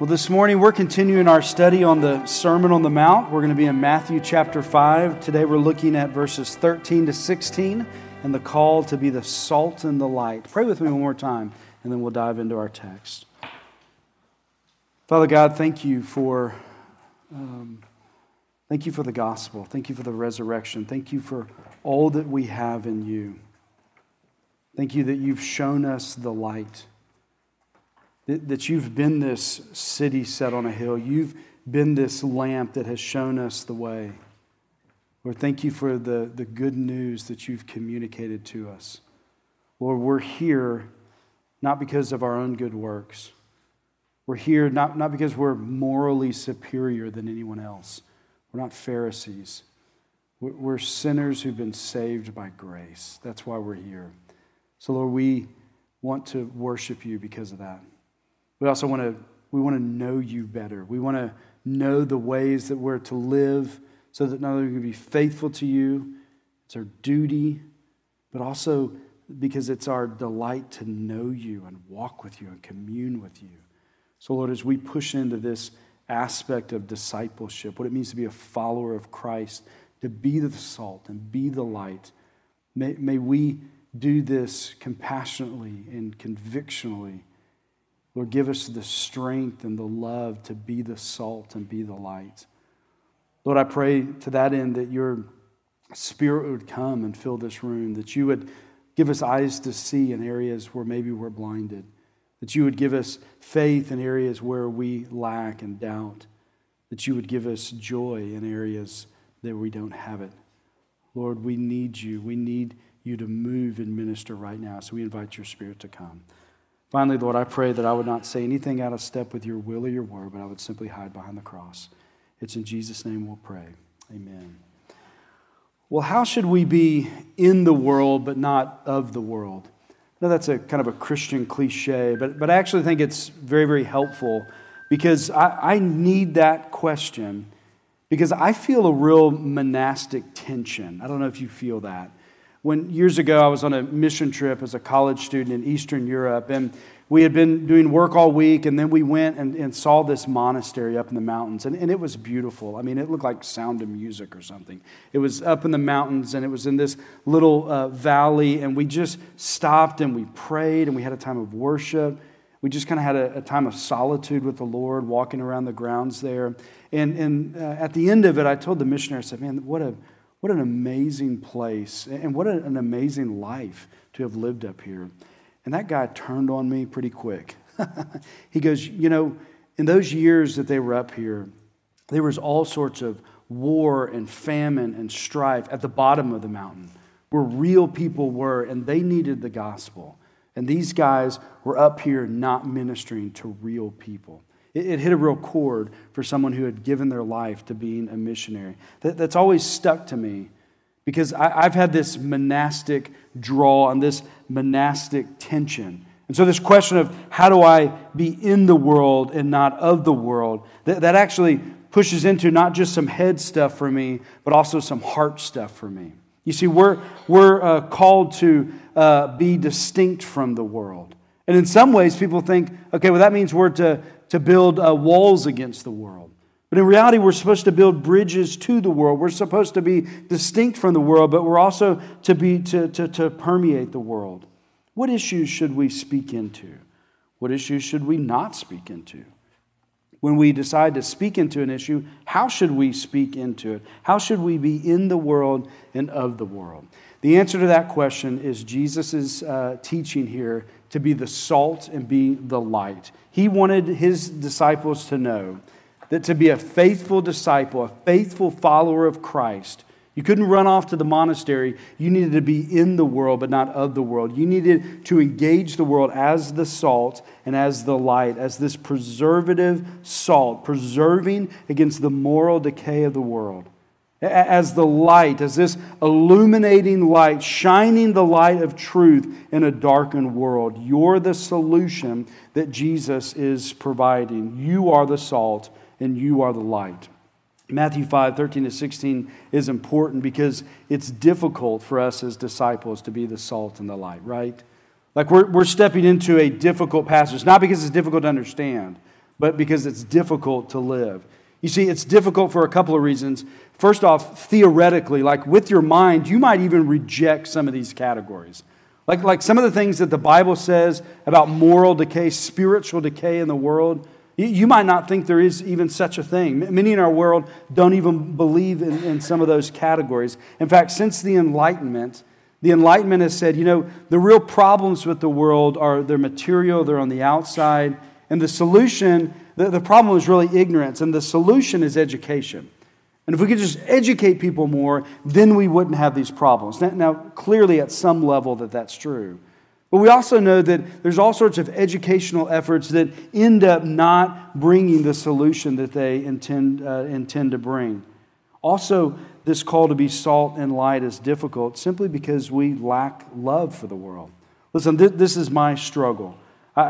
Well, this morning we're continuing our study on the Sermon on the Mount. We're going to be in Matthew chapter 5. Today we're looking at verses 13 to 16 and the call to be the salt and the light. Pray with me one more time and then we'll dive into our text. Father God, thank you for the gospel. Thank you for the resurrection. Thank you for all that we have in you. Thank you that you've shown us the light. That you've been this city set on a hill. You've been this lamp that has shown us the way. Lord, thank you for the good news that you've communicated to us. Lord, we're here not because of our own good works. We're here not because we're morally superior than anyone else. We're not Pharisees. We're sinners who've been saved by grace. That's why we're here. So Lord, we want to worship you because of that. We also want to know you better. We want to know the ways that we're to live so that not only we can be faithful to you, it's our duty, but also because it's our delight to know you and walk with you and commune with you. So Lord, as we push into this aspect of discipleship, what it means to be a follower of Christ, to be the salt and be the light, may we do this compassionately and convictionally. Lord, give us the strength and the love to be the salt and be the light. Lord, I pray to that end that your Spirit would come and fill this room, that you would give us eyes to see in areas where maybe we're blinded, that you would give us faith in areas where we lack and doubt, that you would give us joy in areas that we don't have it. Lord, we need you. We need you to move and minister right now, so we invite your Spirit to come. Finally, Lord, I pray that I would not say anything out of step with your will or your word, but I would simply hide behind the cross. It's in Jesus' name we'll pray. Amen. Well, how should we be in the world but not of the world? I know that's a kind of a Christian cliche, but I actually think it's very, very helpful because I need that question because I feel a real monastic tension. I don't know if you feel that. When years ago, I was on a mission trip as a college student in Eastern Europe, and we had been doing work all week, and then we went and saw this monastery up in the mountains, and it was beautiful. I mean, it looked like Sound of Music or something. It was up in the mountains, and it was in this little valley, and we just stopped, and we prayed, and we had a time of worship. We just kind of had a time of solitude with the Lord, walking around the grounds there. And at the end of it, I told the missionary, I said, man, what an amazing place, and what an amazing life to have lived up here. And that guy turned on me pretty quick. He goes, you know, in those years that they were up here, there was all sorts of war and famine and strife at the bottom of the mountain where real people were, and they needed the gospel. And these guys were up here not ministering to real people. It hit a real chord for someone who had given their life to being a missionary. That's always stuck to me because I've had this monastic draw and this monastic tension. And so this question of how do I be in the world and not of the world, that actually pushes into not just some head stuff for me, but also some heart stuff for me. You see, we're called to be distinct from the world. And in some ways, people think, okay, well, that means we're to build walls against the world. But in reality, we're supposed to build bridges to the world. We're supposed to be distinct from the world, but we're also to permeate the world. What issues should we speak into? What issues should we not speak into? When we decide to speak into an issue, how should we speak into it? How should we be in the world and of the world? The answer to that question is Jesus' teaching here to be the salt and be the light. He wanted his disciples to know that to be a faithful disciple, a faithful follower of Christ, you couldn't run off to the monastery. You needed to be in the world, but not of the world. You needed to engage the world as the salt and as the light, as this preservative salt, preserving against the moral decay of the world. As the light, as this illuminating light, shining the light of truth in a darkened world. You're the solution that Jesus is providing. You are the salt and you are the light. Matthew 5, 13 to 16 is important because it's difficult for us as disciples to be the salt and the light, right? Like we're stepping into a difficult passage, not because it's difficult to understand, but because it's difficult to live. You see, it's difficult for a couple of reasons. First off, theoretically, like with your mind, you might even reject some of these categories. Like some of the things that the Bible says about moral decay, spiritual decay in the world, you might not think there is even such a thing. Many in our world don't even believe in some of those categories. In fact, since the Enlightenment has said, you know, the real problems with the world are they're material, they're on the outside, and the solution, the problem is really ignorance, and the solution is education. And if we could just educate people more, then we wouldn't have these problems. Now, clearly at some level that's true. But we also know that there's all sorts of educational efforts that end up not bringing the solution that they intend to bring. Also, this call to be salt and light is difficult simply because we lack love for the world. Listen, this is my struggle.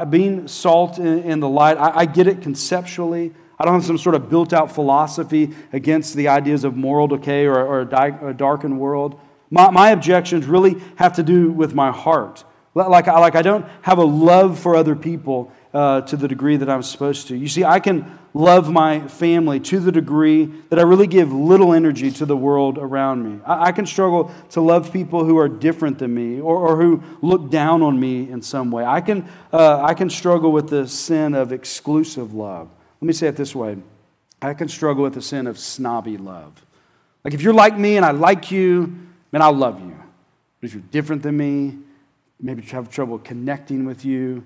Being salt in the light, I get it conceptually. I don't have some sort of built-out philosophy against the ideas of moral decay or a darkened world. My objections really have to do with my heart. Like I don't have a love for other people to the degree that I'm supposed to. You see, I can love my family to the degree that I really give little energy to the world around me. I can struggle to love people who are different than me or who look down on me in some way. I can struggle with the sin of exclusive love. Let me say it this way. I can struggle with the sin of snobby love. Like if you're like me and I like you, man, I'll love you. But if you're different than me, maybe you have trouble connecting with you.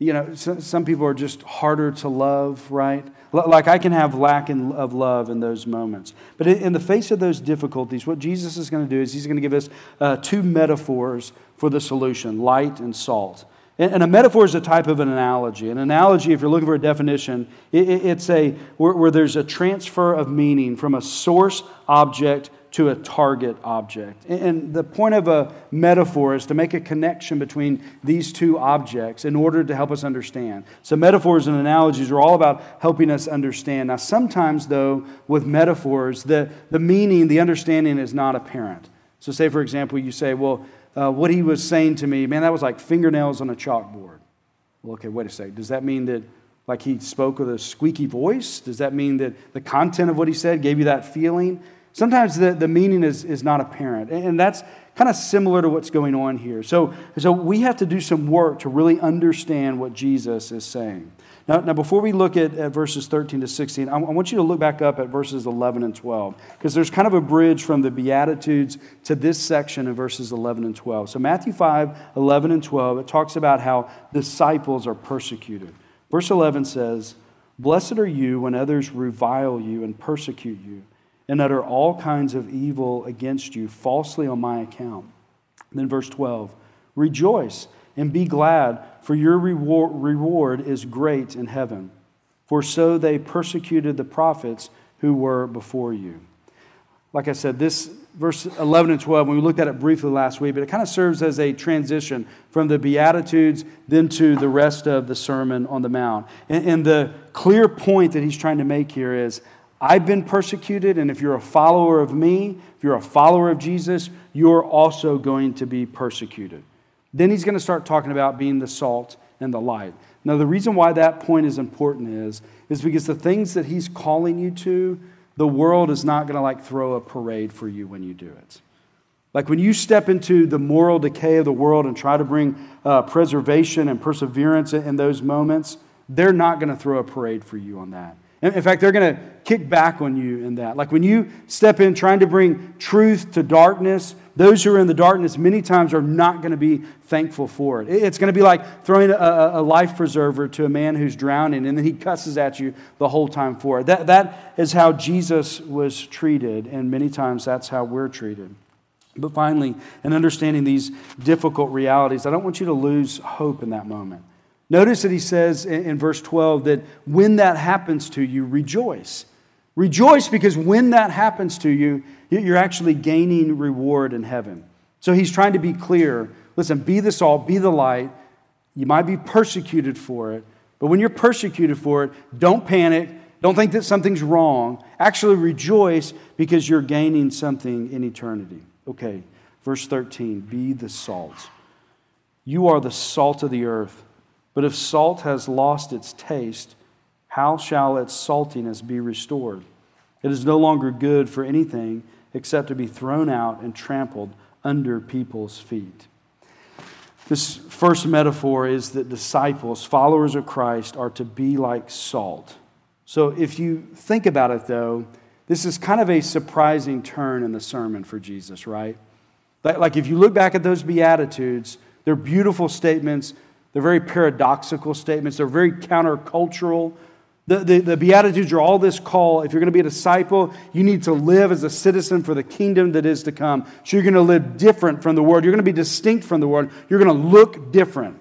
You know, some people are just harder to love, right? Like I can have lack of love in those moments. But in the face of those difficulties, what Jesus is going to do is he's going to give us two metaphors for the solution, light and salt. And a metaphor is a type of an analogy. An analogy, if you're looking for a definition, it's where there's a transfer of meaning from a source object to a target object. And the point of a metaphor is to make a connection between these two objects in order to help us understand. So metaphors and analogies are all about helping us understand. Now, sometimes, though, with metaphors, the meaning, the understanding is not apparent. So say, for example, you say, well, what he was saying to me, man, that was like fingernails on a chalkboard. Well, okay, wait a second. Does that mean that like he spoke with a squeaky voice? Does that mean that the content of what he said gave you that feeling? Sometimes the meaning is not apparent. And that's kind of similar to what's going on here. So we have to do some work to really understand what Jesus is saying. Now before we look at verses 13 to 16, I want you to look back up at verses 11 and 12, because there's kind of a bridge from the Beatitudes to this section in verses 11 and 12. So Matthew 5, 11 and 12, it talks about how disciples are persecuted. Verse 11 says, "Blessed are you when others revile you and persecute you, and utter all kinds of evil against you falsely on my account." And then verse 12, "Rejoice and be glad, for your reward is great in heaven. For so they persecuted the prophets who were before you." Like I said, this verse 11 and 12, we looked at it briefly last week, but it kind of serves as a transition from the Beatitudes then to the rest of the Sermon on the Mount. And the clear point that he's trying to make here is, I've been persecuted, and if you're a follower of me, if you're a follower of Jesus, you're also going to be persecuted. Then he's going to start talking about being the salt and the light. Now, the reason why that point is important is because the things that he's calling you to, the world is not going to like throw a parade for you when you do it. Like when you step into the moral decay of the world and try to bring preservation and perseverance in those moments, they're not going to throw a parade for you on that. In fact, they're going to kick back on you in that. Like when you step in trying to bring truth to darkness, those who are in the darkness many times are not going to be thankful for it. It's going to be like throwing a life preserver to a man who's drowning, and then he cusses at you the whole time for it. That is how Jesus was treated, and many times that's how we're treated. But finally, in understanding these difficult realities, I don't want you to lose hope in that moment. Notice that he says in verse 12 that when that happens to you, rejoice. Rejoice because when that happens to you, you're actually gaining reward in heaven. So he's trying to be clear. Listen, be the salt, be the light. You might be persecuted for it, but when you're persecuted for it, don't panic. Don't think that something's wrong. Actually rejoice because you're gaining something in eternity. Okay, verse 13, be the salt. You are the salt of the earth. But if salt has lost its taste, How shall its saltiness be restored? It is no longer good for anything except to be thrown out and trampled under people's feet. This first metaphor is that disciples, followers of Christ, are to be like salt. So if you think about it, though, this is kind of a surprising turn in the sermon for Jesus, right? Like if you look back at those Beatitudes, they're beautiful statements. They're very paradoxical statements. They're very countercultural. The Beatitudes are all this call. If you're going to be a disciple, you need to live as a citizen for the kingdom that is to come. So you're going to live different from the world. You're going to be distinct from the world. You're going to look different.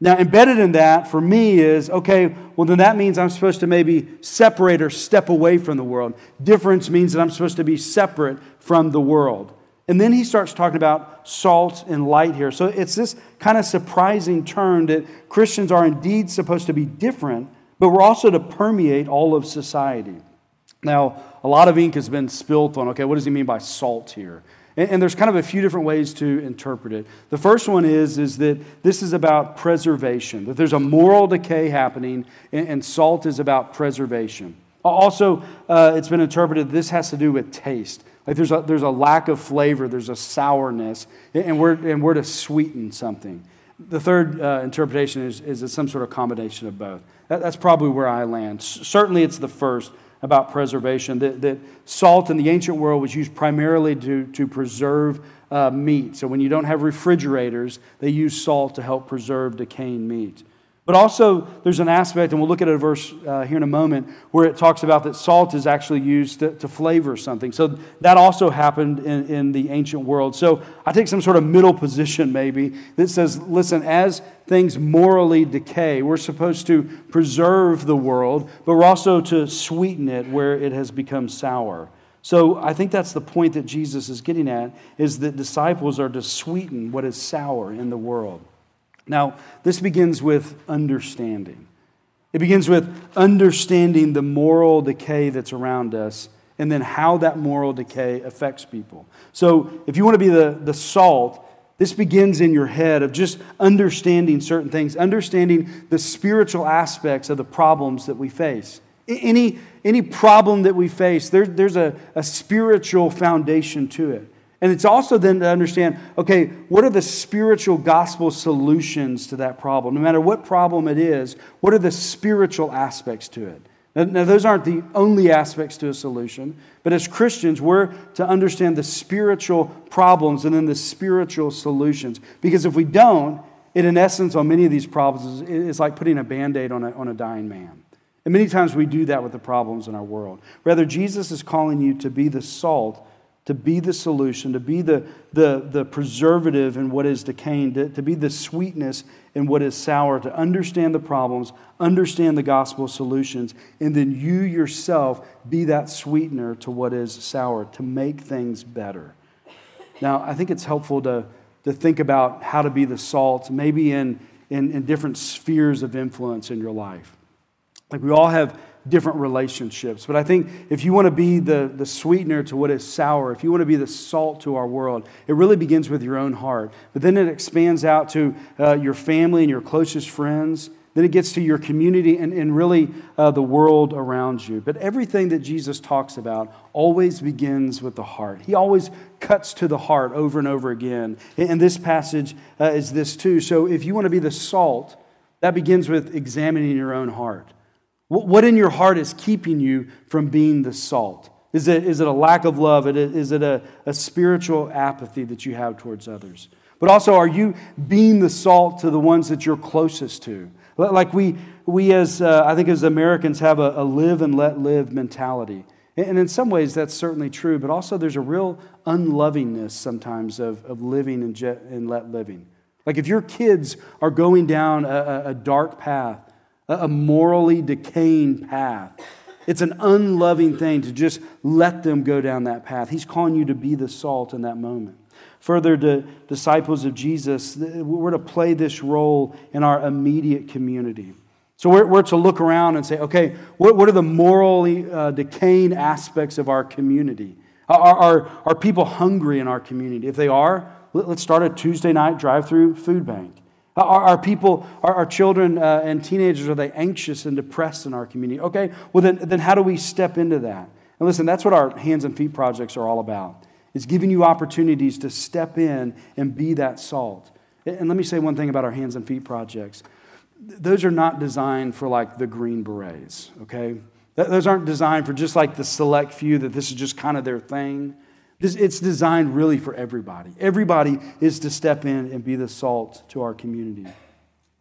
Now, embedded in that for me is, okay, well, then that means I'm supposed to maybe separate or step away from the world. Difference means that I'm supposed to be separate from the world. And then he starts talking about salt and light here. So it's this kind of surprising turn that Christians are indeed supposed to be different, but we're also to permeate all of society. Now, a lot of ink has been spilt on, okay, what does he mean by salt here? And there's kind of a few different ways to interpret it. The first one is that this is about preservation, that there's a moral decay happening, and salt is about preservation. Also, it's been interpreted this has to do with taste. Like there's a lack of flavor, there's a sourness, and we're to sweeten something. The third interpretation is it's some sort of combination of both. That's probably where I land. Certainly it's the first about preservation, that salt in the ancient world was used primarily to preserve meat. So when you don't have refrigerators, they use salt to help preserve decaying meat. But also, there's an aspect, and we'll look at a verse here in a moment, where it talks about that salt is actually used to flavor something. So that also happened in the ancient world. So I take some sort of middle position, maybe, that says, listen, as things morally decay, we're supposed to preserve the world, but we're also to sweeten it where it has become sour. So I think that's the point that Jesus is getting at, is that disciples are to sweeten what is sour in the world. Now, this begins with understanding. It begins with understanding the moral decay that's around us and then how that moral decay affects people. So if you want to be the salt, this begins in your head of just understanding certain things, understanding the spiritual aspects of the problems that we face. Any problem that we face, there's a spiritual foundation to it. And it's also then to understand, okay, what are the spiritual gospel solutions to that problem? No matter what problem it is, what are the spiritual aspects to it? Now, those aren't the only aspects to a solution, but as Christians, we're to understand the spiritual problems and then the spiritual solutions. Because if we don't, it in essence on many of these problems is like putting a Band-Aid on a dying man. And many times we do that with the problems in our world. Rather, Jesus is calling you to be the salt, to be the solution, to be the preservative in what is decaying, to be the sweetness in what is sour, to understand the problems, understand the gospel solutions, and then you yourself be that sweetener to what is sour, to make things better. Now, I think it's helpful to think about how to be the salt, maybe in different spheres of influence in your life. Like we all have different relationships. But I think if you want to be the sweetener to what is sour, if you want to be the salt to our world, it really begins with your own heart. But then it expands out to your family and your closest friends. Then it gets to your community and really the world around you. But everything that Jesus talks about always begins with the heart. He always cuts to the heart over and over again. And this passage is this too. So if you want to be the salt, that begins with examining your own heart. What in your heart is keeping you from being the salt? Is it a lack of love? Is it a spiritual apathy that you have towards others? But also, are you being the salt to the ones that you're closest to? Like we as I think as Americans have a live and let live mentality. And in some ways, that's certainly true. But also, there's a real unlovingness sometimes of living and let living. Like if your kids are going down a dark path, a morally decaying path, it's an unloving thing to just let them go down that path. He's calling you to be the salt in that moment. Further, to disciples of Jesus, we're to play this role in our immediate community. So we're to look around and say, okay, what are the morally decaying aspects of our community? Are people hungry in our community? If they are, let's start a Tuesday night drive-through food bank. Are people, are children and teenagers, are they anxious and depressed in our community? Okay, well then how do we step into that? And listen, that's what our hands and feet projects are all about. It's giving you opportunities to step in and be that salt. And let me say one thing about our hands and feet projects. Those are not designed for like the Green Berets, okay? Those aren't designed for just like the select few that this is just kind of their thing. It's designed really for everybody. Everybody is to step in and be the salt to our community.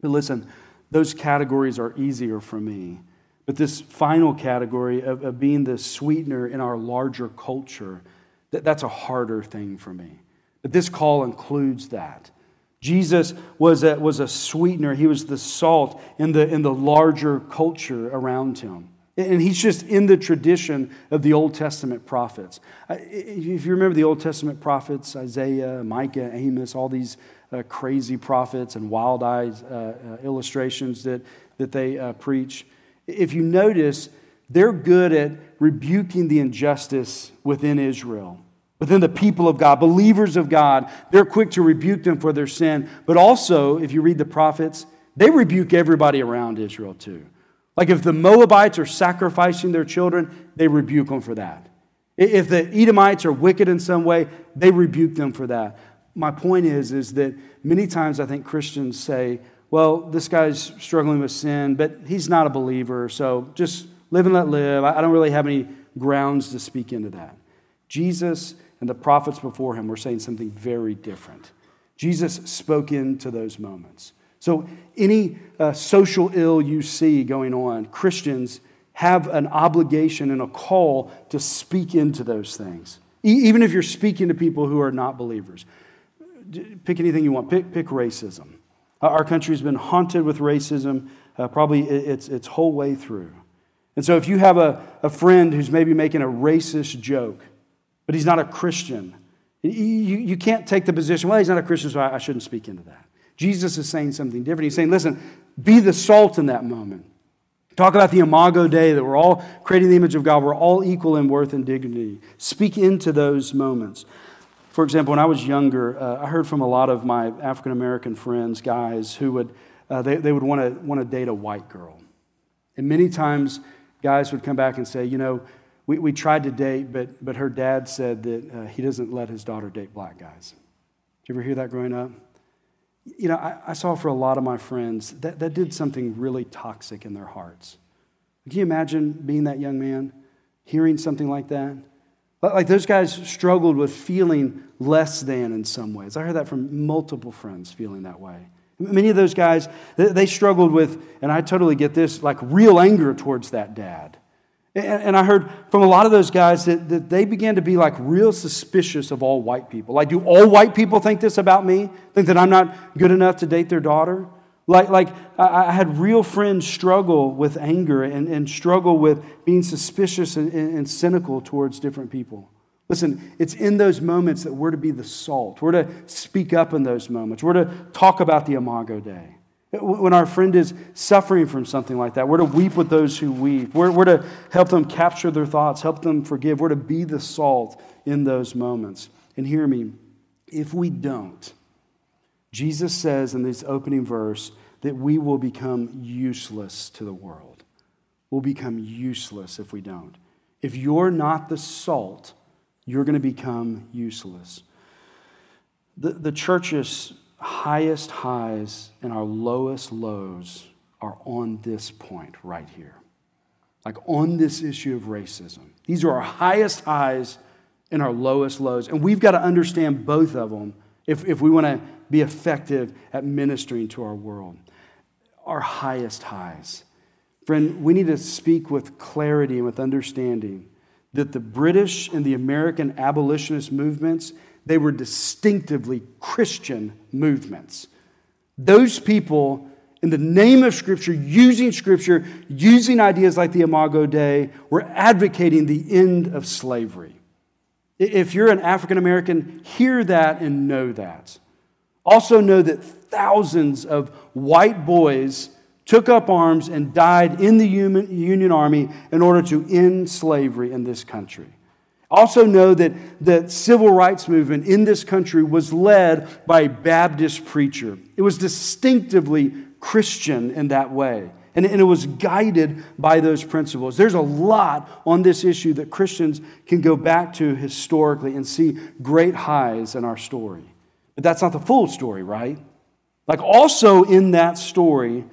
But listen, those categories are easier for me. But this final category of being the sweetener in our larger culture, that's a harder thing for me. But this call includes that. Jesus was a sweetener. He was the salt in the larger culture around him. And he's just in the tradition of the Old Testament prophets. If you remember the Old Testament prophets, Isaiah, Micah, Amos, all these crazy prophets and wild-eyed illustrations that they preach. If you notice, they're good at rebuking the injustice within Israel, within the people of God, believers of God. They're quick to rebuke them for their sin. But also, if you read the prophets, they rebuke everybody around Israel too. Like if the Moabites are sacrificing their children, they rebuke them for that. If the Edomites are wicked in some way, they rebuke them for that. My point is that many times I think Christians say, well, this guy's struggling with sin, but he's not a believer, so just live and let live. I don't really have any grounds to speak into that. Jesus and the prophets before him were saying something very different. Jesus spoke into those moments. So any social ill you see going on, Christians have an obligation and a call to speak into those things, even if you're speaking to people who are not believers. Pick anything you want. Pick racism. Our country's been haunted with racism probably its whole way through. And so if you have a friend who's maybe making a racist joke, but he's not a Christian, you can't take the position, well, he's not a Christian, so I shouldn't speak into that. Jesus is saying something different. He's saying, listen, be the salt in that moment. Talk about the Imago Dei, that we're all creating the image of God. We're all equal in worth and dignity. Speak into those moments. For example, when I was younger, I heard from a lot of my African-American friends, guys, who would they would want to date a white girl. And many times, guys would come back and say, you know, we tried to date, but her dad said that he doesn't let his daughter date black guys. Did you ever hear that growing up? You know, I saw for a lot of my friends, that did something really toxic in their hearts. Can you imagine being that young man, hearing something like that? Like those guys struggled with feeling less than in some ways. I heard that from multiple friends feeling that way. Many of those guys, they struggled with, and I totally get this, like real anger towards that dad. And I heard from a lot of those guys that they began to be like real suspicious of all white people. Like, do all white people think this about me? Think that I'm not good enough to date their daughter? Like I had real friends struggle with anger and struggle with being suspicious and cynical towards different people. Listen, it's in those moments that we're to be the salt. We're to speak up in those moments. We're to talk about the Imago Dei. When our friend is suffering from something like that, we're to weep with those who weep. We're to help them capture their thoughts, help them forgive. We're to be the salt in those moments. And hear me, if we don't, Jesus says in this opening verse that we will become useless to the world. We'll become useless if we don't. If you're not the salt, you're going to become useless. The church's highest highs and our lowest lows are on this point right here. Like on this issue of racism. These are our highest highs and our lowest lows. And we've got to understand both of them if we want to be effective at ministering to our world. Our highest highs. Friend, we need to speak with clarity and with understanding that the British and the American abolitionist movements, they were distinctively Christian movements. Those people, in the name of Scripture, using ideas like the Imago Dei, were advocating the end of slavery. If you're an African American, hear that and know that. Also know that thousands of white boys took up arms and died in the Union Army in order to end slavery in this country. Also know that the civil rights movement in this country was led by a Baptist preacher. It was distinctively Christian in that way. And it was guided by those principles. There's a lot on this issue that Christians can go back to historically and see great highs in our story. But that's not the full story, right? Like also in that story,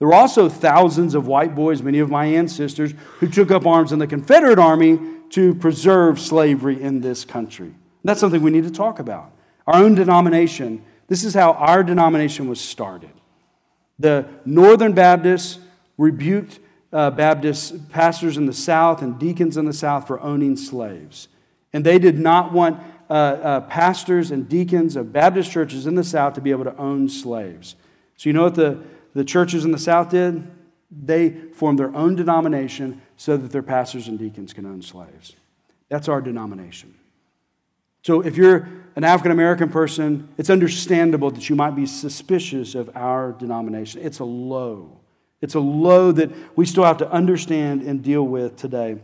there were also thousands of white boys, many of my ancestors, who took up arms in the Confederate Army to preserve slavery in this country. And that's something we need to talk about. Our own denomination, this is how our denomination was started. The Northern Baptists rebuked Baptist pastors in the South and deacons in the South for owning slaves. And they did not want pastors and deacons of Baptist churches in the South to be able to own slaves. So you know what the churches in the South did? They formed their own denomination so that their pastors and deacons can own slaves. That's our denomination. So if you're an African-American person, it's understandable that you might be suspicious of our denomination. It's a low. It's a low that we still have to understand and deal with today. You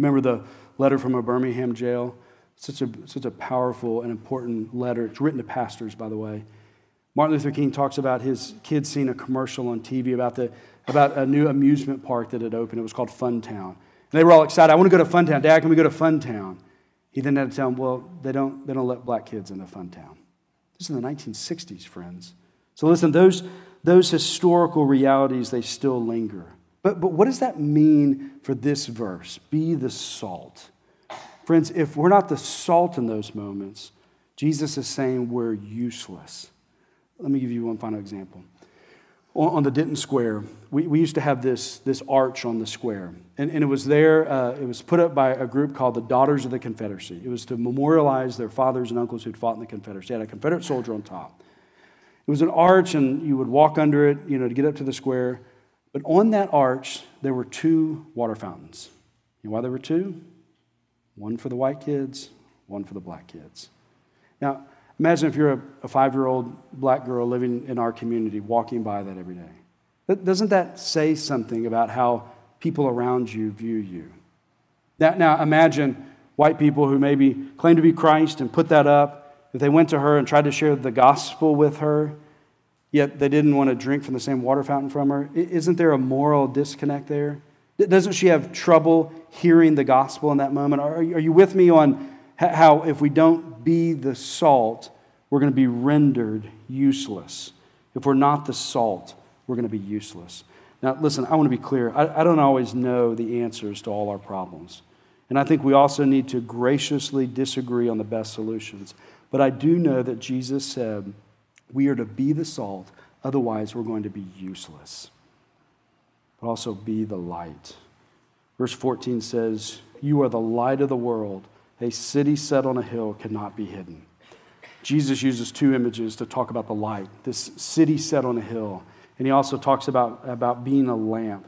remember the letter from a Birmingham jail? Such a powerful and important letter. It's written to pastors, by the way. Martin Luther King talks about his kids seeing a commercial on TV about a new amusement park that had opened. It was called Funtown. And they were all excited. I want to go to Funtown. Dad, can we go to Funtown? He then had to tell them, well, they don't let black kids into Funtown. This is in the 1960s, friends. So listen, those historical realities, they still linger. But what does that mean for this verse? Be the salt. Friends, if we're not the salt in those moments, Jesus is saying we're useless. Let me give you one final example. On the Denton Square, we used to have this arch on the square. And it was there, it was put up by a group called the Daughters of the Confederacy. It was to memorialize their fathers and uncles who'd fought in the Confederacy. They had a Confederate soldier on top. It was an arch, and you would walk under it, to get up to the square. But on that arch, there were two water fountains. You know why there were two? One for the white kids, one for the black kids. Now, imagine if you're a 5-year-old black girl living in our community, walking by that every day. Doesn't that say something about how people around you view you? Now imagine white people who maybe claim to be Christ and put that up. If they went to her and tried to share the gospel with her, yet they didn't want to drink from the same water fountain from her, isn't there a moral disconnect there? Doesn't she have trouble hearing the gospel in that moment? Are you with me on how if we don't be the salt, we're going to be rendered useless. If we're not the salt, we're going to be useless. Now, listen, I want to be clear. I don't always know the answers to all our problems. And I think we also need to graciously disagree on the best solutions. But I do know that Jesus said, we are to be the salt, otherwise we're going to be useless. But also be the light. Verse 14 says, you are the light of the world. A city set on a hill cannot be hidden. Jesus uses two images to talk about the light, this city set on a hill. And he also talks about being a lamp.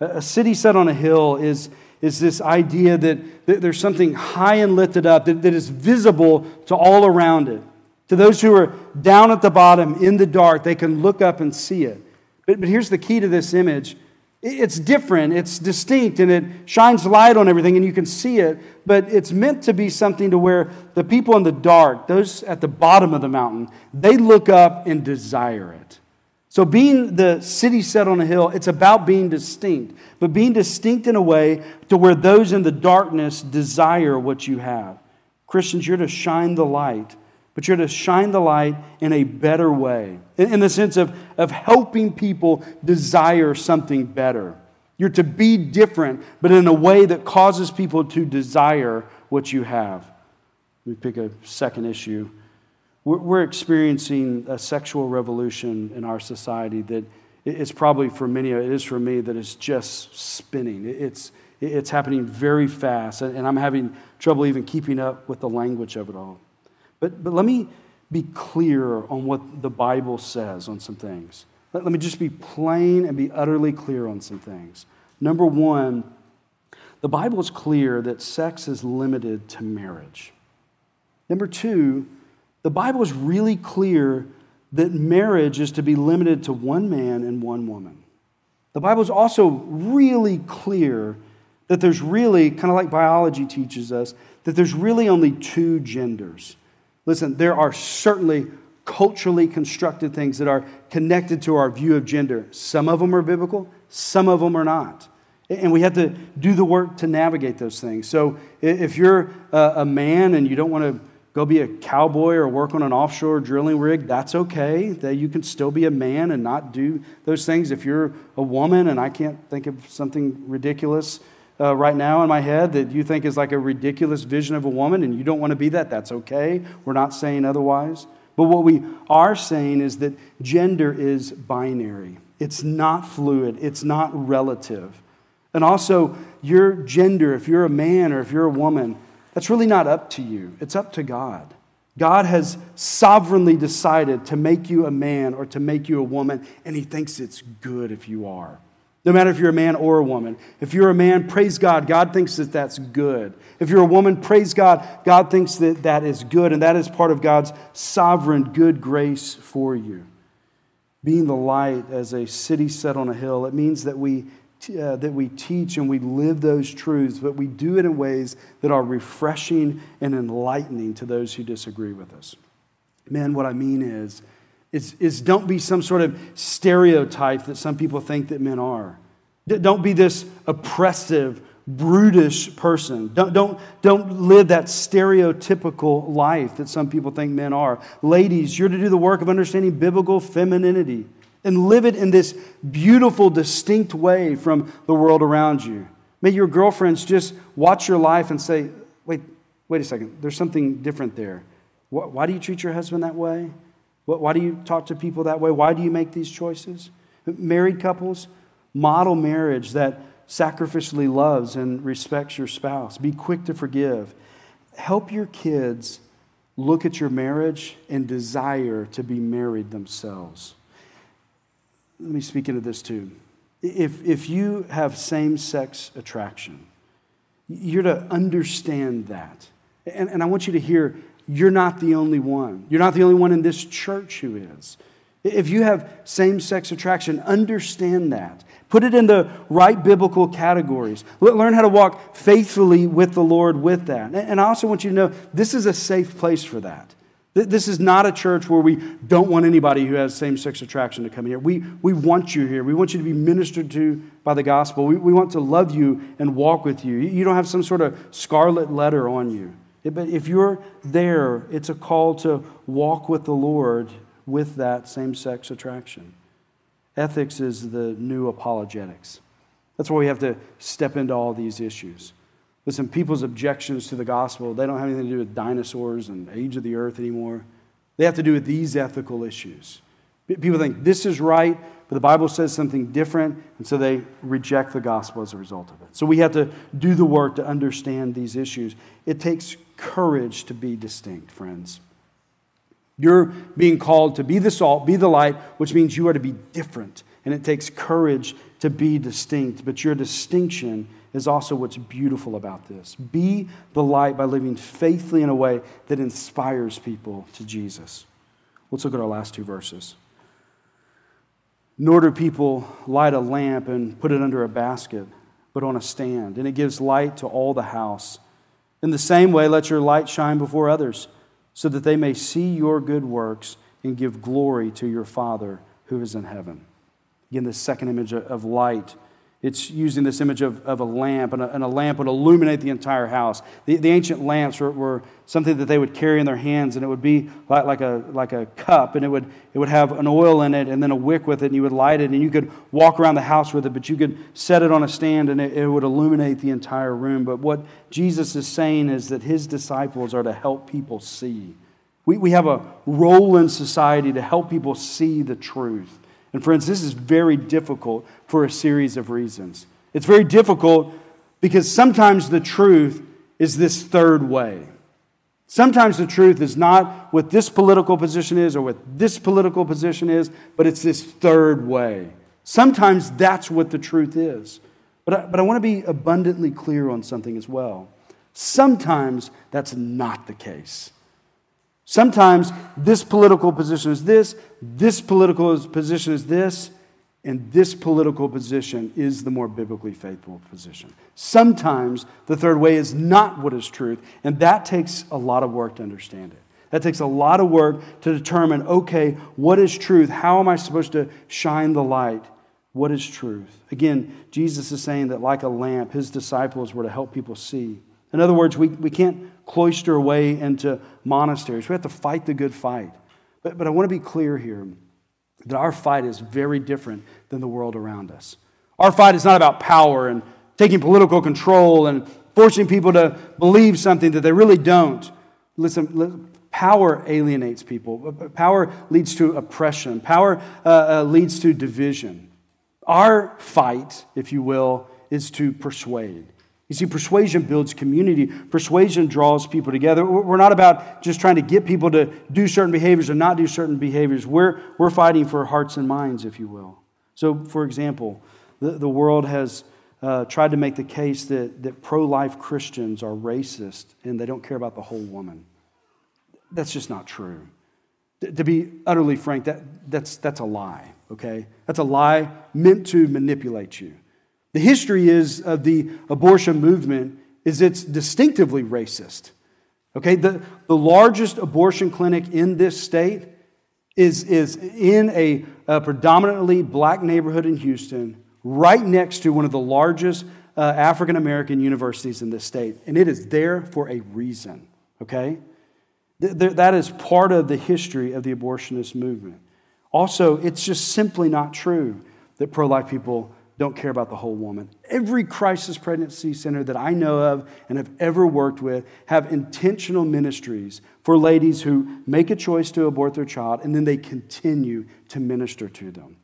A city set on a hill is this idea that there's something high and lifted up that is visible to all around it. To those who are down at the bottom in the dark, they can look up and see it. But here's the key to this image. It's different, it's distinct, and it shines light on everything, and you can see it, but it's meant to be something to where the people in the dark, those at the bottom of the mountain, they look up and desire it. So being the city set on a hill, it's about being distinct, but being distinct in a way to where those in the darkness desire what you have. Christians, you're to shine the light, but you're to shine the light in a better way, in the sense of helping people desire something better. You're to be different, but in a way that causes people to desire what you have. Let me pick a second issue. We're experiencing a sexual revolution in our society that it's probably for many, it is for me, that it's just spinning. It's happening very fast, and I'm having trouble even keeping up with the language of it all. But let me be clear on what the Bible says on some things. Let me just be plain and be utterly clear on some things. Number one, the Bible is clear that sex is limited to marriage. Number two, the Bible is really clear that marriage is to be limited to one man and one woman. The Bible is also really clear that there's really, kind of like biology teaches us, that there's really only two genders. Listen, there are certainly culturally constructed things that are connected to our view of gender. Some of them are biblical, some of them are not. And we have to do the work to navigate those things. So if you're a man and you don't want to go be a cowboy or work on an offshore drilling rig, that's okay. That you can still be a man and not do those things. If you're a woman, and I can't think of something ridiculous right now in my head that you think is like a ridiculous vision of a woman and you don't want to be that, that's okay. We're not saying otherwise. But what we are saying is that gender is binary. It's not fluid. It's not relative. And also, your gender, if you're a man or if you're a woman, that's really not up to you. It's up to God. God has sovereignly decided to make you a man or to make you a woman, and he thinks it's good if you are. No matter if you're a man or a woman. If you're a man, praise God. God thinks that that's good. If you're a woman, praise God. God thinks that that is good, and that is part of God's sovereign good grace for you. Being the light as a city set on a hill, it means that we teach and we live those truths, but we do it in ways that are refreshing and enlightening to those who disagree with us. Man, what I mean is don't be some sort of stereotype that some people think that men are. Don't be this oppressive, brutish person. Don't live that stereotypical life that some people think men are. Ladies, you're to do the work of understanding biblical femininity and live it in this beautiful, distinct way from the world around you. May your girlfriends just watch your life and say, wait a second, there's something different there. Why do you treat your husband that way? Why do you talk to people that way? Why do you make these choices? Married couples, model marriage that sacrificially loves and respects your spouse. Be quick to forgive. Help your kids look at your marriage and desire to be married themselves. Let me speak into this too. If you have same-sex attraction, you're to understand that. And I want you to hear, you're not the only one. You're not the only one in this church who is. If you have same-sex attraction, understand that. Put it in the right biblical categories. Learn how to walk faithfully with the Lord with that. And I also want you to know, this is a safe place for that. This is not a church where we don't want anybody who has same-sex attraction to come here. We want you here. We want you to be ministered to by the gospel. We want to love you and walk with you. You don't have some sort of scarlet letter on you. But if you're there, it's a call to walk with the Lord with that same-sex attraction. Ethics is the new apologetics. That's why we have to step into all these issues. Listen, people's objections to the gospel, they don't have anything to do with dinosaurs and age of the earth anymore. They have to do with these ethical issues. People think this is right, but the Bible says something different, and so they reject the gospel as a result of it. So we have to do the work to understand these issues. It takes courage to be distinct, friends. You're being called to be the salt, be the light, which means you are to be different. And it takes courage to be distinct, but your distinction is also what's beautiful about this. Be the light by living faithfully in a way that inspires people to Jesus. Let's look at our last two verses. Nor do people light a lamp and put it under a basket, but on a stand, and it gives light to all the house. In the same way, let your light shine before others, so that they may see your good works and give glory to your Father who is in heaven. Again, the second image of light. It's using this image of a lamp, and a lamp would illuminate the entire house. The ancient lamps were something that they would carry in their hands, and it would be like a cup, and it would have an oil in it and then a wick with it, and you would light it, and you could walk around the house with it, but you could set it on a stand, and it would illuminate the entire room. But what Jesus is saying is that his disciples are to help people see. We have a role in society to help people see the truth. And friends, this is very difficult for a series of reasons. It's very difficult because sometimes the truth is this third way. Sometimes the truth is not what this political position is or what this political position is, but it's this third way. Sometimes that's what the truth is. But I want to be abundantly clear on something as well. Sometimes that's not the case. Sometimes this political position is this political position is this, And this political position is the more biblically faithful position. Sometimes the third way is not what is truth, and that takes a lot of work to understand it. That takes a lot of work to determine, okay, what is truth? How am I supposed to shine the light? What is truth? Again, Jesus is saying that like a lamp, his disciples were to help people see. In other words, we can't cloister away into monasteries. We have to fight the good fight. But I want to be clear here that our fight is very different than the world around us. Our fight is not about power and taking political control and forcing people to believe something that they really don't. Listen, power alienates people. Power leads to oppression. Power leads to division. Our fight, if you will, is to persuade. You see, persuasion builds community. Persuasion draws people together. We're not about just trying to get people to do certain behaviors or not do certain behaviors. We're fighting for hearts and minds, if you will. So, for example, the world has tried to make the case that pro-life Christians are racist and they don't care about the whole woman. That's just not true. To be utterly frank, that's a lie, okay? That's a lie meant to manipulate you. The history is of the abortion movement is it's distinctively racist. Okay, the largest abortion clinic in this state is in a predominantly black neighborhood in Houston, right next to one of the largest African American universities in this state. And it is there for a reason. Okay, that is part of the history of the abortionist movement. Also, it's just simply not true that pro-life people don't care about the whole woman. Every crisis pregnancy center that I know of and have ever worked with have intentional ministries for ladies who make a choice to abort their child and then they continue to minister to them.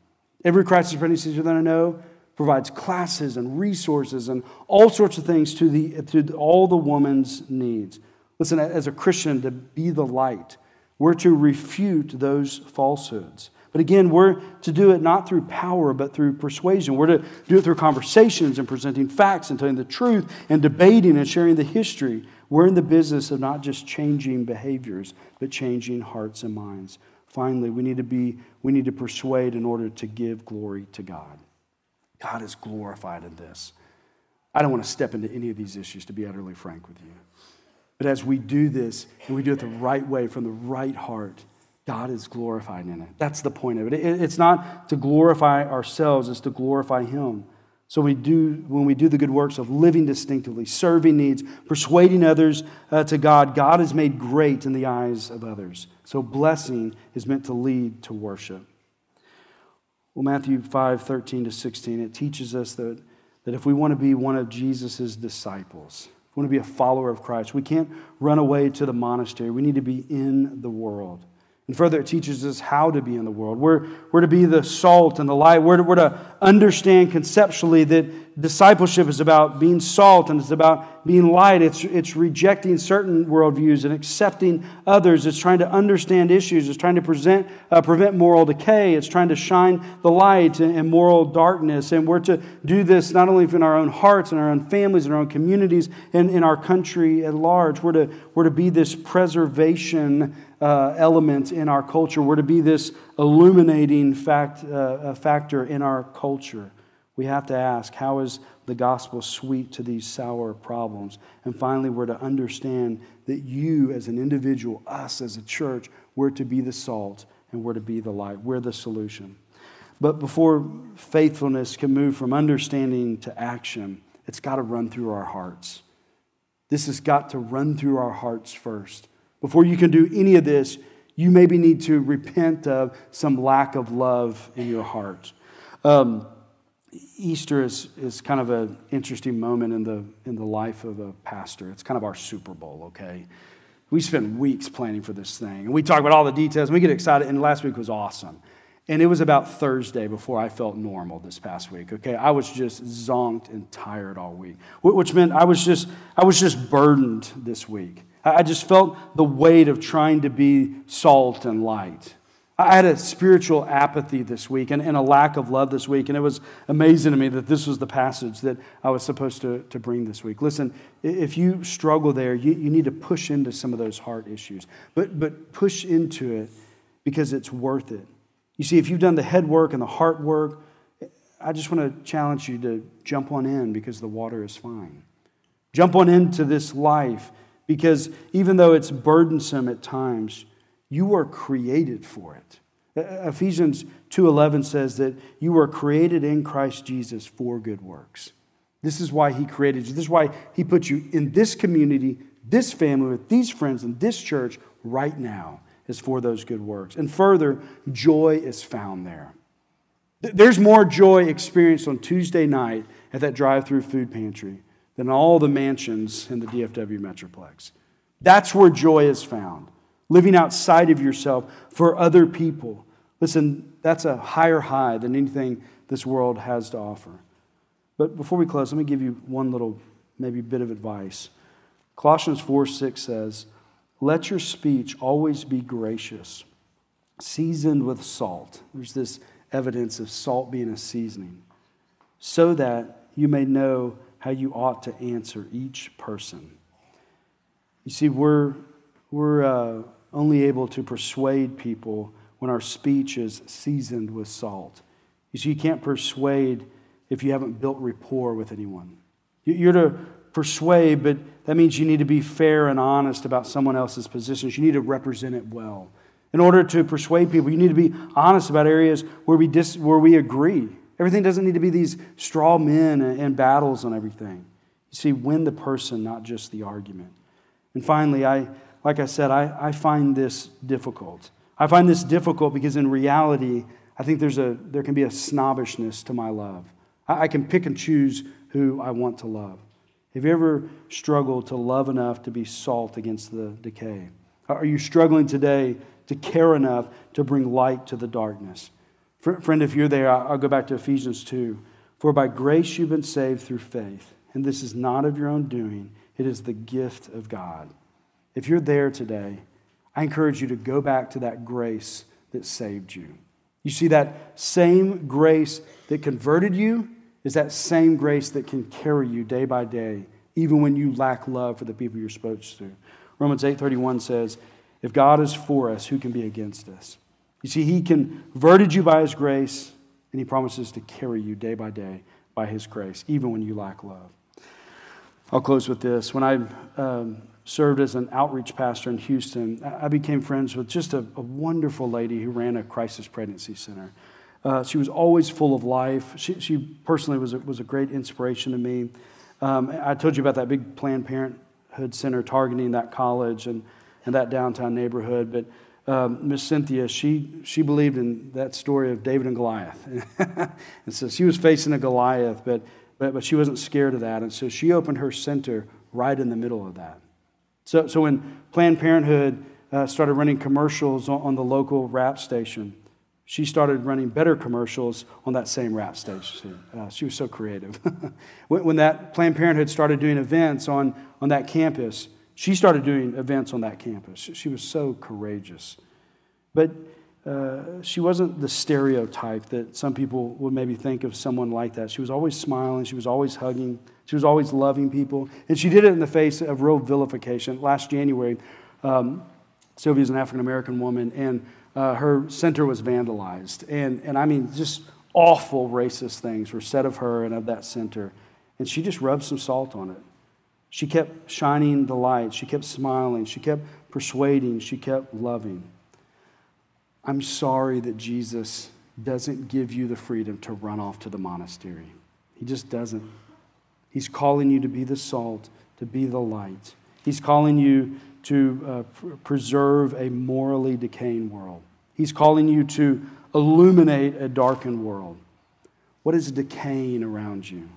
Every crisis pregnancy center that I know provides classes and resources and all sorts of things to all the woman's needs. Listen, as a Christian, to be the light, we're to refute those falsehoods. But again, we're to do it not through power, but through persuasion. We're to do it through conversations and presenting facts and telling the truth and debating and sharing the history. We're in the business of not just changing behaviors, but changing hearts and minds. Finally, we need to persuade in order to give glory to God. God is glorified in this. I don't want to step into any of these issues, to be utterly frank with you. But as we do this, and we do it the right way from the right heart, God is glorified in it. That's the point of it. It's not to glorify ourselves, it's to glorify Him. So when we do the good works of living distinctively, serving needs, persuading others to God, God is made great in the eyes of others. So blessing is meant to lead to worship. Well, Matthew 5:13-16, it teaches us that if we want to be one of Jesus' disciples, if we want to be a follower of Christ, we can't run away to the monastery. We need to be in the world. And further, it teaches us how to be in the world. We're to be the salt and the light. We're to understand conceptually that discipleship is about being salt and it's about being light. It's rejecting certain worldviews and accepting others. It's trying to understand issues. It's trying to prevent moral decay. It's trying to shine the light in moral darkness. And we're to do this not only in our own hearts and our own families and our own communities and in our country at large. We're to be this preservation element in our culture. We're to be this illuminating factor in our culture. We have to ask, how is the gospel sweet to these sour problems? And finally, we're to understand that you as an individual, us as a church, we're to be the salt and we're to be the light. We're the solution. But before faithfulness can move from understanding to action, it's got to run through our hearts. This has got to run through our hearts first. Before you can do any of this, you maybe need to repent of some lack of love in your heart. Easter is kind of an interesting moment in the life of a pastor. It's kind of our Super Bowl, okay? We spend weeks planning for this thing, and we talk about all the details, and we get excited, and last week was awesome. And it was about Thursday before I felt normal this past week, okay? I was just zonked and tired all week, which meant I was just burdened this week. I just felt the weight of trying to be salt and light. I had a spiritual apathy this week and a lack of love this week, and it was amazing to me that this was the passage that I was supposed to bring this week. Listen, if you struggle there, you need to push into some of those heart issues, but push into it because it's worth it. You see, if you've done the head work and the heart work, I just want to challenge you to jump on in because the water is fine. Jump on into this life because even though it's burdensome at times, you are created for it. Ephesians 2:11 says that you were created in Christ Jesus for good works. This is why He created you. This is why He put you in this community, this family, with these friends, in this church right now is for those good works. And further, joy is found there. There's more joy experienced on Tuesday night at that drive-through food pantry than all the mansions in the DFW Metroplex. That's where joy is found. Living outside of yourself for other people. Listen, that's a higher high than anything this world has to offer. But before we close, let me give you one little maybe bit of advice. Colossians 4:6 says, "Let your speech always be gracious, seasoned with salt." There's this evidence of salt being a seasoning. "So that you may know how you ought to answer each person." You see, we're only able to persuade people when our speech is seasoned with salt. You see, you can't persuade if you haven't built rapport with anyone. You're to persuade, but that means you need to be fair and honest about someone else's positions. You need to represent it well. In order to persuade people, you need to be honest about areas where we agree. Everything doesn't need to be these straw men and battles on everything. You see, win the person, not just the argument. And finally, I find this difficult. I find this difficult because in reality, I think there can be a snobbishness to my love. I can pick and choose who I want to love. Have you ever struggled to love enough to be salt against the decay? Are you struggling today to care enough to bring light to the darkness? Friend, if you're there, I'll go back to Ephesians 2. "For by grace you've been saved through faith, and this is not of your own doing, it is the gift of God." If you're there today, I encourage you to go back to that grace that saved you. You see, that same grace that converted you is that same grace that can carry you day by day, even when you lack love for the people you're supposed to. Romans 8:31 says, "If God is for us, who can be against us?" You see, He converted you by His grace, and He promises to carry you day by day by His grace, even when you lack love. I'll close with this. When I served as an outreach pastor in Houston, I became friends with just a wonderful lady who ran a crisis pregnancy center. She was always full of life. She personally was a great inspiration to me. I told you about that big Planned Parenthood center targeting that college and that downtown neighborhood. But Miss Cynthia, she believed in that story of David and Goliath. And so she was facing a Goliath, but she wasn't scared of that. And so she opened her center right in the middle of that. So when Planned Parenthood started running commercials on the local rap station, she started running better commercials on that same rap station. She was so creative. When that Planned Parenthood started doing events on that campus, she started doing events on that campus. She was so courageous. But she wasn't the stereotype that some people would maybe think of someone like that. She was always smiling. She was always hugging. She was always loving people. And she did it in the face of real vilification. Last January, Sylvia's an African-American woman, and her center was vandalized. And I mean, just awful racist things were said of her and of that center. And she just rubbed some salt on it. She kept shining the light. She kept smiling. She kept persuading. She kept loving. I'm sorry that Jesus doesn't give you the freedom to run off to the monastery. He just doesn't. He's calling you to be the salt, to be the light. He's calling you to preserve a morally decaying world. He's calling you to illuminate a darkened world. What is decaying around you?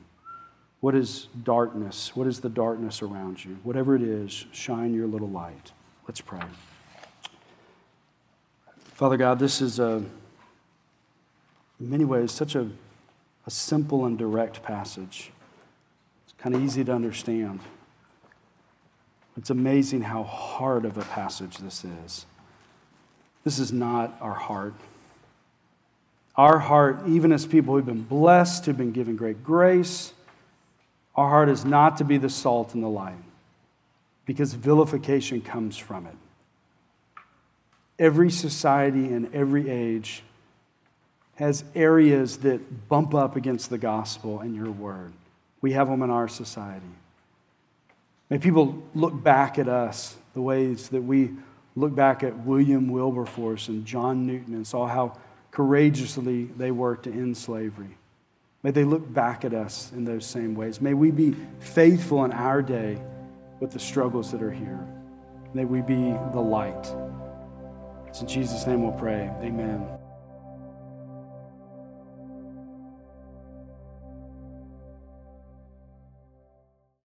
What is darkness? What is the darkness around you? Whatever it is, shine your little light. Let's pray. Father God, this is in many ways such a simple and direct passage. It's kind of easy to understand. It's amazing how hard of a passage this is. This is not our heart. Our heart, even as people who've been blessed, who've been given great grace, our heart is not to be the salt and the light because vilification comes from it. Every society and every age has areas that bump up against the gospel and your word. We have them in our society. May people look back at us the ways that we look back at William Wilberforce and John Newton and saw how courageously they worked to end slavery. May they look back at us in those same ways. May we be faithful in our day with the struggles that are here. May we be the light. It's in Jesus' name we'll pray. Amen.